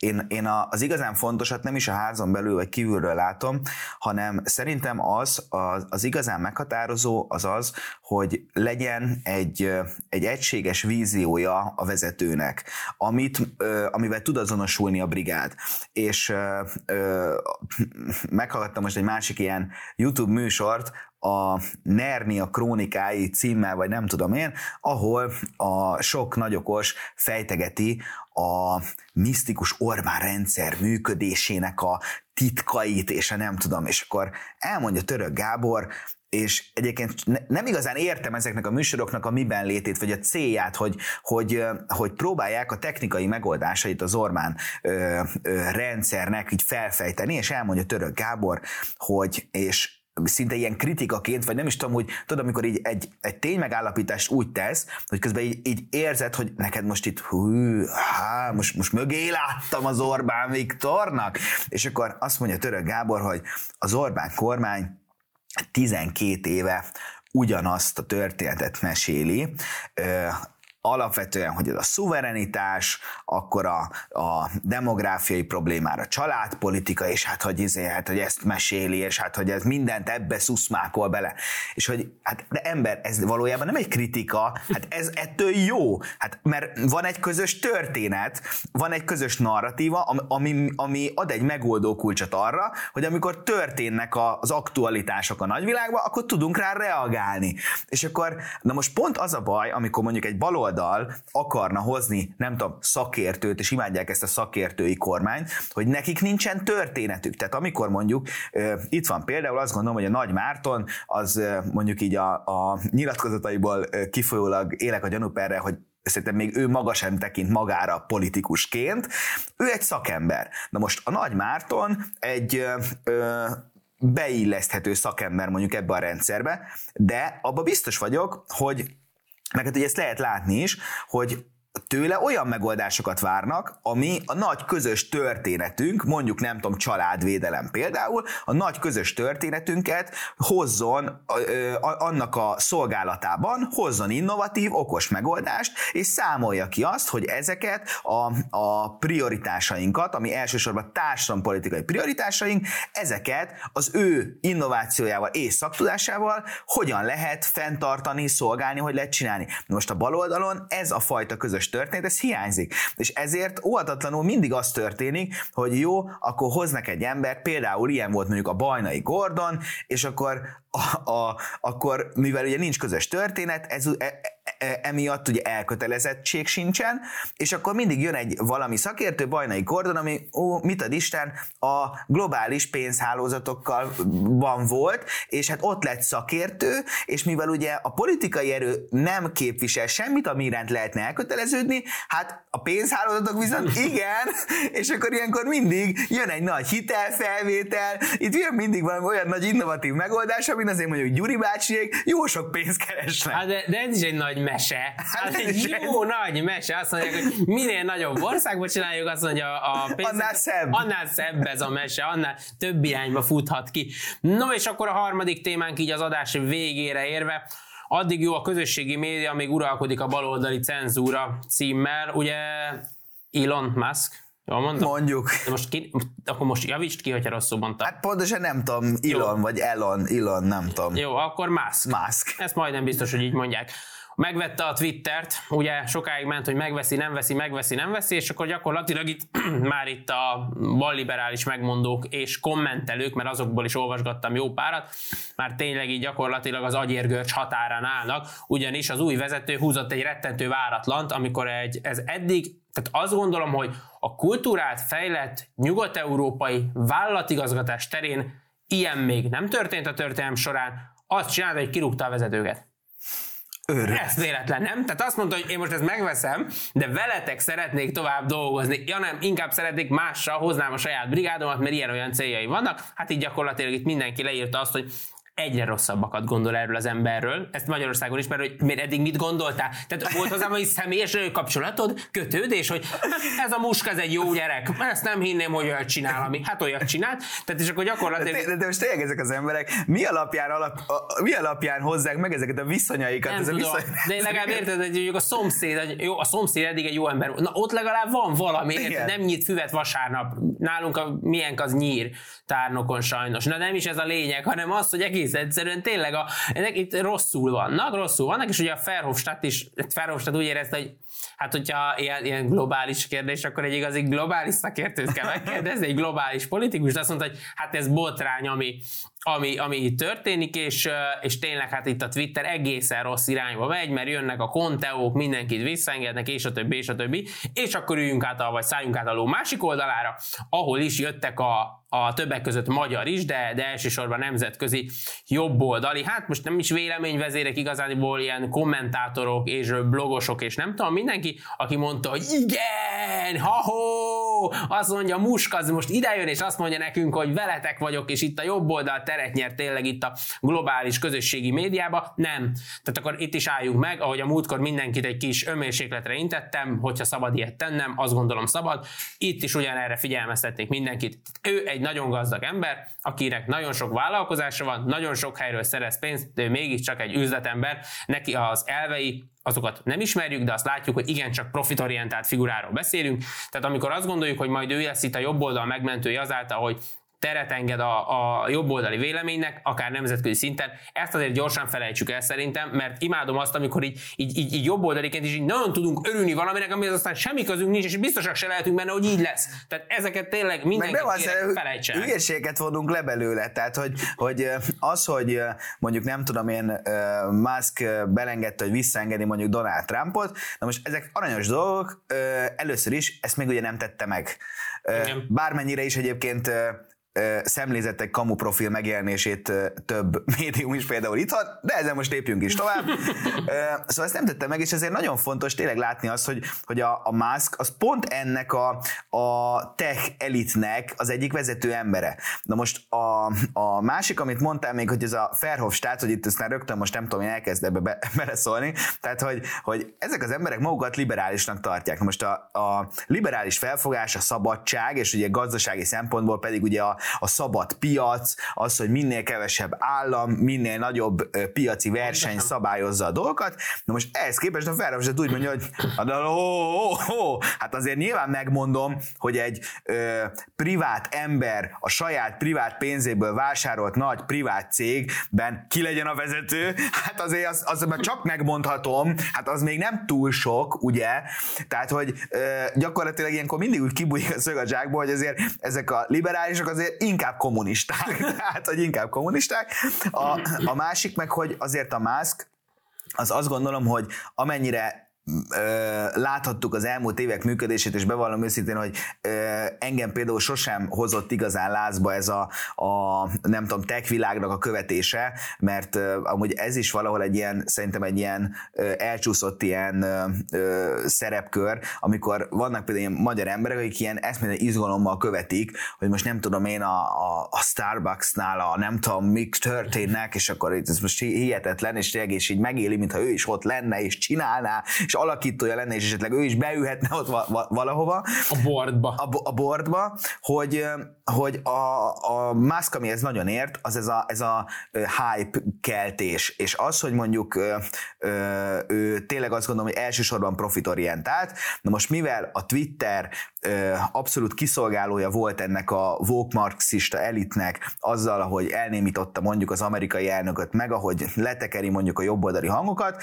Én, én az igazán fontosat nem is a házon belül vagy kívülről látom, hanem szerintem az, az, az igazán meghatározó az az, hogy legyen egy, egy egységes víziója a vezetőnek, amit, amivel tud azonosulni a brigád. És meghallgattam most egy másik ilyen YouTube műsort, a Nernia krónikái címmel, vagy nem tudom én, ahol a sok nagyokos fejtegeti a misztikus Orbán rendszer működésének a titkait, és a nem tudom, és akkor elmondja Török Gábor, és egyébként nem igazán értem ezeknek a műsoroknak a miben létét, vagy a célját, hogy, hogy, hogy próbálják a technikai megoldásait az Orbán ö, ö, rendszernek így felfejteni, és elmondja Török Gábor, hogy és szinte ilyen kritikaként, vagy nem is tudom, hogy tudod, amikor így egy, egy ténymegállapítást úgy tesz, hogy közben így, így érzed, hogy neked most itt hű, há, most, most mögé láttam az Orbán Viktornak, és akkor azt mondja Török Gábor, hogy az Orbán kormány tizenkét éve ugyanazt a történetet meséli, alapvetően, hogy ez a szuverenitás, akkor a, a demográfiai problémára családpolitika, és hát hogy, izé, hát, hogy ezt meséli, és hát hogy ez mindent ebbe szuszmákol bele. És hogy, hát de ember, ez valójában nem egy kritika, hát ez ettől jó, hát mert van egy közös történet, van egy közös narratíva, ami, ami ad egy megoldó kulcsot arra, hogy amikor történnek az aktualitások a nagyvilágban, akkor tudunk rá reagálni. És akkor, na most pont az a baj, amikor mondjuk egy baloldal akarna hozni, nem tudom, szakértőt, és imádják ezt a szakértői kormányt, hogy nekik nincsen történetük. Tehát amikor mondjuk, itt van például, azt gondolom, hogy a Nagy Márton, az mondjuk így a, a nyilatkozataiból kifolyólag élek a gyanúperre, hogy szerintem még ő maga sem tekint magára politikusként, ő egy szakember. Na most a Nagy Márton egy... Ö, beilleszthető szakember mondjuk ebbe a rendszerbe, de abba biztos vagyok, hogy meg hát ugye ezt lehet látni is, hogy tőle olyan megoldásokat várnak, ami a nagy közös történetünk, mondjuk nem tudom, családvédelem például, a nagy közös történetünket hozzon ö, annak a szolgálatában, hozzon innovatív, okos megoldást, és számolja ki azt, hogy ezeket a, a prioritásainkat, ami elsősorban társadalompolitikai prioritásaink, ezeket az ő innovációjával és szaktudásával hogyan lehet fenntartani, szolgálni, hogy lehet csinálni. Most a baloldalon ez a fajta közös történet, ez hiányzik. És ezért óhatatlanul mindig az történik, hogy jó, akkor hoznak egy embert, például ilyen volt mondjuk a Bajnai Gordon, és akkor, a, a, akkor mivel ugye nincs közös történet, ez, e, e, emiatt ugye elkötelezettség sincsen, és akkor mindig jön egy valami szakértő, Bajnai Gordon, ami, ó, mit ad Isten, a globális pénzhálózatokkal van volt, és hát ott lett szakértő, és mivel ugye a politikai erő nem képvisel semmit, ami iránt lehetne elkötelezettség, hát a pénzhálózatok viszont igen, és akkor ilyenkor mindig jön egy nagy hitelfelvétel, itt jön mindig valami olyan nagy innovatív megoldás, amin azért mondjuk Gyuri bácsiék jó sok pénzt keresnek. Hát de, de ez is egy nagy mese. Hát ez egy jó ez... nagy mese. Azt mondják, hogy minél nagyobb országban csináljuk, azt mondja a pénz. Annál szebb. Annál szebb ez a mese, annál több irányba futhat ki. No, és akkor a harmadik témánk így az adás végére érve, addig jó a közösségi média, amíg uralkodik a baloldali cenzúra címmel, ugye Elon Musk, jól mondtam? Mondjuk. De most ki, akkor most javítsd ki, hogyha rosszul mondtam. Hát pontosan nem tudom, Elon jó. Vagy Elon, Elon, nem tudom. Jó, akkor Musk. Musk. Ezt majdnem biztos, hogy így mondják. Megvette a Twittert, ugye sokáig ment, hogy megveszi, nem veszi, megveszi, nem veszi, és akkor gyakorlatilag itt már itt a balliberális megmondók és kommentelők, mert azokból is olvasgattam jó párat, már tényleg így gyakorlatilag az agyérgörcs határán állnak, ugyanis az új vezető húzott egy rettentő váratlant, amikor egy, ez eddig, tehát azt gondolom, hogy a kultúrát fejlett nyugat-európai vállalatigazgatás terén ilyen még nem történt a történelem során, azt csinálta, hogy kirúgta a vezetőket. Őre. Ez véletlen, nem? Tehát azt mondta, hogy én most ezt megveszem, de veletek szeretnék tovább dolgozni. Ja nem, inkább szeretnék mással, hoznám a saját brigádomat, mert ilyen-olyan céljai vannak. Hát így gyakorlatilag itt mindenki leírta azt, hogy egyre rosszabbakat gondol erről az emberről. Ezt Magyarországon is, mert hogy miért eddig mit gondoltál? Tehát volt hozzám, hogy személyes kapcsolatod, kötődés, hogy ez a musk, ez egy jó gyerek. Ezt nem hinném, hogy olyat csinál, ami. Hát olyat csinált. Tehát és akkor gyakorlatilag... De, de, de most tényleg ezek az emberek mi alapján, alap, a, mi alapján hozzák meg ezeket a viszonyaikat? Nem ez tudom, a viszony... de legalább érted, hogy a szomszéd, jó, a szomszéd eddig egy jó ember. Na ott legalább van valami, érted, nem nyit füvet vasárnap. Nálunk a miénk az nyír tárnokon sajnos. Na nem is ez a lényeg, hanem az, hogy egész egyszerűen tényleg a, ennek itt rosszul vannak, rosszul vannak, és ugye a Verhofstadt is, Verhofstadt úgy érezte, hogy hát hogyha ilyen, ilyen globális kérdés, akkor egy igazi globális szakértőt kell megkérdezni, egy globális politikus, de azt mondta, hogy hát ez botrány, ami, ami, ami itt történik, és, és tényleg hát itt a Twitter egészen rossz irányba megy, mert jönnek a konteók, mindenkit visszaengednek, és a többi, és a többi, és akkor üljünk át, a, vagy szálljunk át a ló másik oldalára, ahol is jöttek a a többek között magyar is, de, de elsősorban nemzetközi jobboldali. Hát most nem is véleményvezérek, igazából ilyen kommentátorok és blogosok, és nem tudom, mindenki, aki mondta, hogy igen, ha-ho, azt mondja Musk, az most idejön, és azt mondja nekünk, hogy veletek vagyok, és itt a jobboldal teret nyert tényleg itt a globális közösségi médiába. Nem. Tehát akkor itt is álljunk meg, ahogy a múltkor mindenkit egy kis önmérsékletre intettem, hogyha szabad ilyet tennem, azt gondolom szabad. Itt is ugyanerre figyelmeztetnék mindenkit. Ő egy nagyon gazdag ember, akinek nagyon sok vállalkozása van, nagyon sok helyről szerez pénzt, de ő mégiscsak egy üzletember, neki az elvei azokat nem ismerjük, de azt látjuk, hogy igencsak profitorientált figuráról beszélünk. Tehát amikor azt gondoljuk, hogy majd ő lesz itt a jobboldal megmentője azáltal, hogy teret enged a, a jobboldali véleménynek, akár nemzetközi szinten, ezt azért gyorsan felejtsük el szerintem, mert imádom azt, amikor így, így, így, így jobboldaliként is így nagyon tudunk örülni valaminek, amihez aztán semmi közünk nincs, és biztosak se lehetünk benne, hogy így lesz. Tehát ezeket tényleg mindenkit kérek, felejtsenek. Ügyességet vonunk le belőle, tehát hogy, hogy az, hogy mondjuk nem tudom én, Musk belengedte, hogy visszaengedi mondjuk Donald Trumpot, na most ezek aranyos dolgok, először is ezt még ugye nem tette meg. Bármennyire is egyébként szemlézetek kamu profil megjelenését több médium is például itthon, de ezzel most lépjünk is tovább. Szóval ezt nem tettem meg, és ezért nagyon fontos tényleg látni azt, hogy, hogy a, a Musk az pont ennek a, a tech elitnek az egyik vezető embere. Na most a, a másik, amit mondtál még, hogy ez a Verhofstadt, hogy itt aztán rögtön most nem tudom, én elkezd ebbe be, beleszólni, tehát hogy, hogy ezek az emberek magukat liberálisnak tartják. Na most a, a liberális felfogás, a szabadság, és ugye gazdasági szempontból pedig ugye a a szabad piac, az, hogy minél kevesebb állam, minél nagyobb piaci verseny szabályozza a dolgokat. Na most ehhez képest a Verhofstadt úgy mondja, hogy ó, ó, ó, hát azért nyilván megmondom, hogy egy ö, privát ember a saját privát pénzéből vásárolt nagy privát cégben ki legyen a vezető, hát azért azt az, az csak megmondhatom, hát az még nem túl sok, ugye? Tehát, hogy ö, gyakorlatilag ilyenkor mindig úgy kibújik a szög a zsákból, hogy azért ezek a liberálisok az azért inkább kommunisták, tehát, hogy inkább kommunisták. A, a másik meg, hogy azért a Musk, az azt gondolom, hogy amennyire láthattuk az elmúlt évek működését, és bevallom őszintén, hogy engem például sosem hozott igazán lázba ez a, a nem tudom, tech világnak a követése, mert amúgy ez is valahol egy ilyen, szerintem egy ilyen elcsúszott ilyen szerepkör, amikor vannak például ilyen magyar emberek, akik ilyen eszméletlen izgalommal követik, hogy most nem tudom én a, a, a Starbucksnál a nem tudom, mik történnek, és akkor ez most hihetetlen, és egész így megéli, mintha ő is ott lenne, és csinálná, és alakítója lenne, és esetleg ő is beülhetne ott valahova. A boardba. A, a boardba, hogy, hogy a, a Musk, ami ez nagyon ért, az ez a, ez a hype-keltés, és az, hogy mondjuk ő, ő tényleg azt gondolom, hogy elsősorban profitorientált. Na most mivel a Twitter abszolút kiszolgálója volt ennek a woke marxista elitnek azzal, ahogy elnémította mondjuk az amerikai elnököt meg, ahogy letekeri mondjuk a jobboldali hangokat,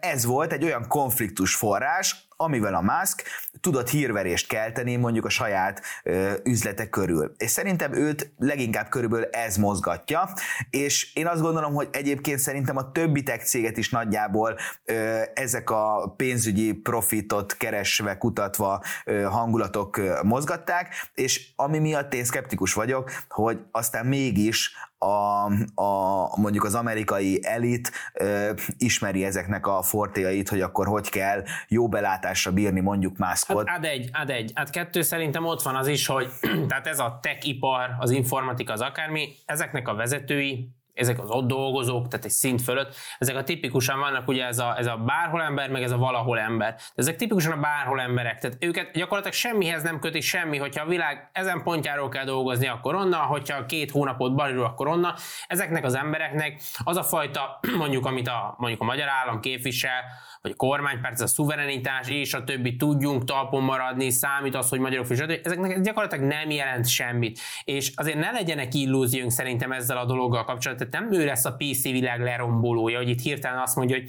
ez volt egy olyan konfliktus forrás, amivel a Musk tudott hírverést kelteni mondjuk a saját ö, üzlete körül. És szerintem őt leginkább körülbelül ez mozgatja, és én azt gondolom, hogy egyébként szerintem a többi tech céget is nagyjából ö, ezek a pénzügyi profitot keresve, kutatva ö, hangulatok ö, mozgatták, és ami miatt én szkeptikus vagyok, hogy aztán mégis A, a, mondjuk az amerikai elit ö, ismeri ezeknek a fortéjait, hogy akkor hogy kell jó belátásra bírni mondjuk Muskot. Hát ad egy, ad egy. Hát kettő szerintem ott van az is, hogy tehát ez a tech-ipar, az informatika, az akármi, ezeknek a vezetői, ezek az ott dolgozók, tehát egy szint fölött, ezek a tipikusan vannak ugye ez a, ez a bárhol ember, meg ez a valahol ember. Ezek tipikusan a bárhol emberek, tehát őket gyakorlatilag semmihez nem köti semmi, hogyha a világ ezen pontjáról kell dolgozni, akkor onnan, hogyha két hónapot balirul, akkor onnan. Ezeknek az embereknek az a fajta, mondjuk amit a, mondjuk a magyar állam képvisel, vagy a kormánypárt, ez a szuverenitás, és a többi tudjunk talpon maradni, számít az, hogy magyarok fűsödő, ezeknek gyakorlatilag nem jelent semmit. És azért ne legyenek illúziónk szerintem ezzel a dologgal kapcsolatban. Tehát nem ő lesz a pé cé világ lerombolója, hogy itt hirtelen azt mondja, hogy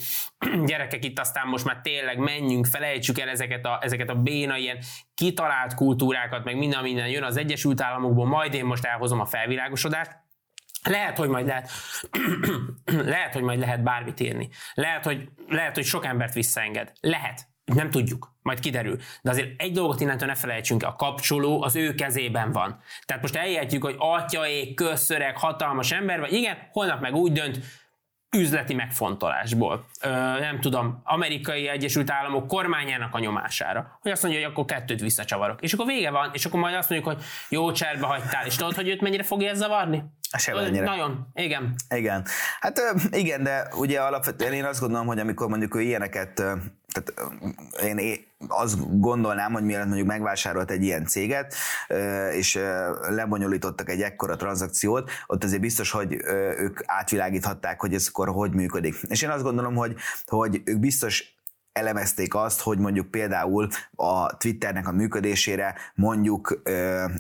gyerekek, itt aztán most már tényleg menjünk, felejtsük el ezeket a, ezeket a béna ilyen kitalált kultúrákat, meg minden, minden jön az Egyesült Államokból, majd én most elhozom a felvilágosodást. Lehet, hogy majd lehet, lehet, hogy majd lehet bármit írni. Lehet, hogy, lehet, hogy sok embert visszaenged. Lehet. Nem tudjuk. Majd kiderül. De azért egy dolgot innentől ne felejtsünk el, a kapcsoló az ő kezében van. Tehát most eljöhetjük, hogy atyaék, közszöreg, hatalmas ember, vagy igen, holnap meg úgy dönt, üzleti megfontolásból, Ö, nem tudom, amerikai Egyesült Államok kormányának a nyomására, hogy azt mondja, hogy akkor kettőt visszacsavarok. És akkor vége van, és akkor majd azt mondjuk, hogy jó cserbe hagytál, és tudod, hogy őt mennyire fogja ez zavarni? Semennyire. Nagyon, igen. Igen. Hát igen, de ugye alapvetően én azt gondolom, hogy amikor mondjuk ő ilyeneket Tehát én azt gondolnám, hogy mielőtt mondjuk megvásárolt egy ilyen céget, és lebonyolítottak egy ekkora tranzakciót, ott azért biztos, hogy ők átvilágíthatták, hogy ez akkor hogy működik. És én azt gondolom, hogy, hogy ők biztos elemezték azt, hogy mondjuk például a Twitternek a működésére mondjuk,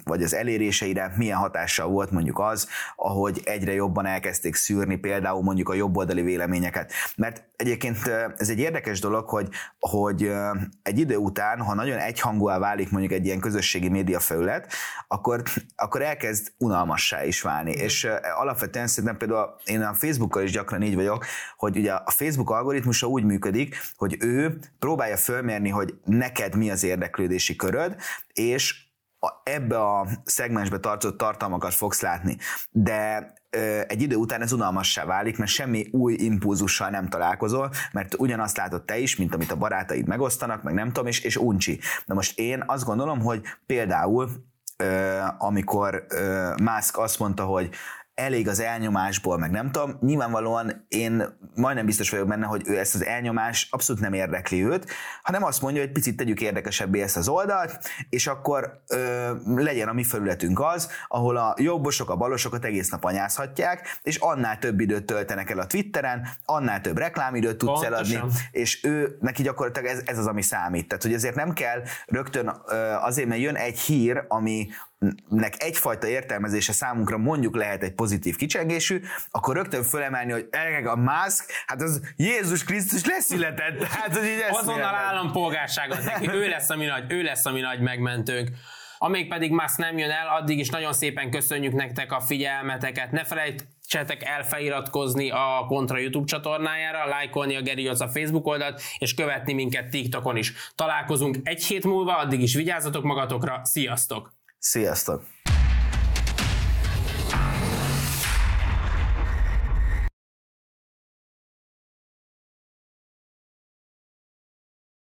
vagy az eléréseire milyen hatással volt mondjuk az, ahogy egyre jobban elkezdték szűrni például mondjuk a jobboldali véleményeket. Mert egyébként ez egy érdekes dolog, hogy, hogy egy idő után, ha nagyon egyhangúan válik mondjuk egy ilyen közösségi médiafelület, akkor, akkor elkezd unalmassá is válni. És alapvetően szerintem például én a Facebookkal is gyakran így vagyok, hogy ugye a Facebook algoritmusa úgy működik, hogy ő próbálja fölmérni, hogy neked mi az érdeklődési köröd, és a, ebbe a szegmensbe tartott tartalmakat fogsz látni. De ö, egy idő után ez unalmassá válik, mert semmi új impulzussal nem találkozol, mert ugyanazt látod te is, mint amit a barátaid megosztanak, meg nem tudom, és, és uncsi. Na most én azt gondolom, hogy például ö, amikor ö, Musk azt mondta, hogy elég az elnyomásból, meg nem tudom, nyilvánvalóan én majdnem biztos vagyok benne, hogy ő ezt az elnyomás abszolút nem érdekli őt, hanem azt mondja, hogy picit tegyük érdekesebbé ezt az oldalt, és akkor ö, legyen a mi felületünk az, ahol a jobbosok, a balosokat egész nap anyázhatják, és annál több időt töltenek el a Twitteren, annál több reklámidőt tudsz Pontosan. eladni, és ő, neki gyakorlatilag ez, ez az, ami számít. Tehát, hogy azért nem kell rögtön ö, azért, mert jön egy hír, ami nek egyfajta értelmezése számunkra mondjuk lehet egy pozitív kicsengésű, akkor rögtön fölemelni, hogy elég a Musk, hát az Jézus Krisztus leszületett. Hát, hogy így azonnal állampolgárságot neki, ő lesz a mi nagy, ő lesz a mi nagy megmentőnk. Amíg pedig Musk nem jön el, addig is nagyon szépen köszönjük nektek a figyelmeteket. Ne felejtsetek el feliratkozni a Kontra YouTube csatornájára, lájkolni a Geri Osza Facebook oldalt, és követni minket TikTokon is. Találkozunk egy hét múlva, addig is vigyázzatok magatokra, sziasztok! Sziasztok!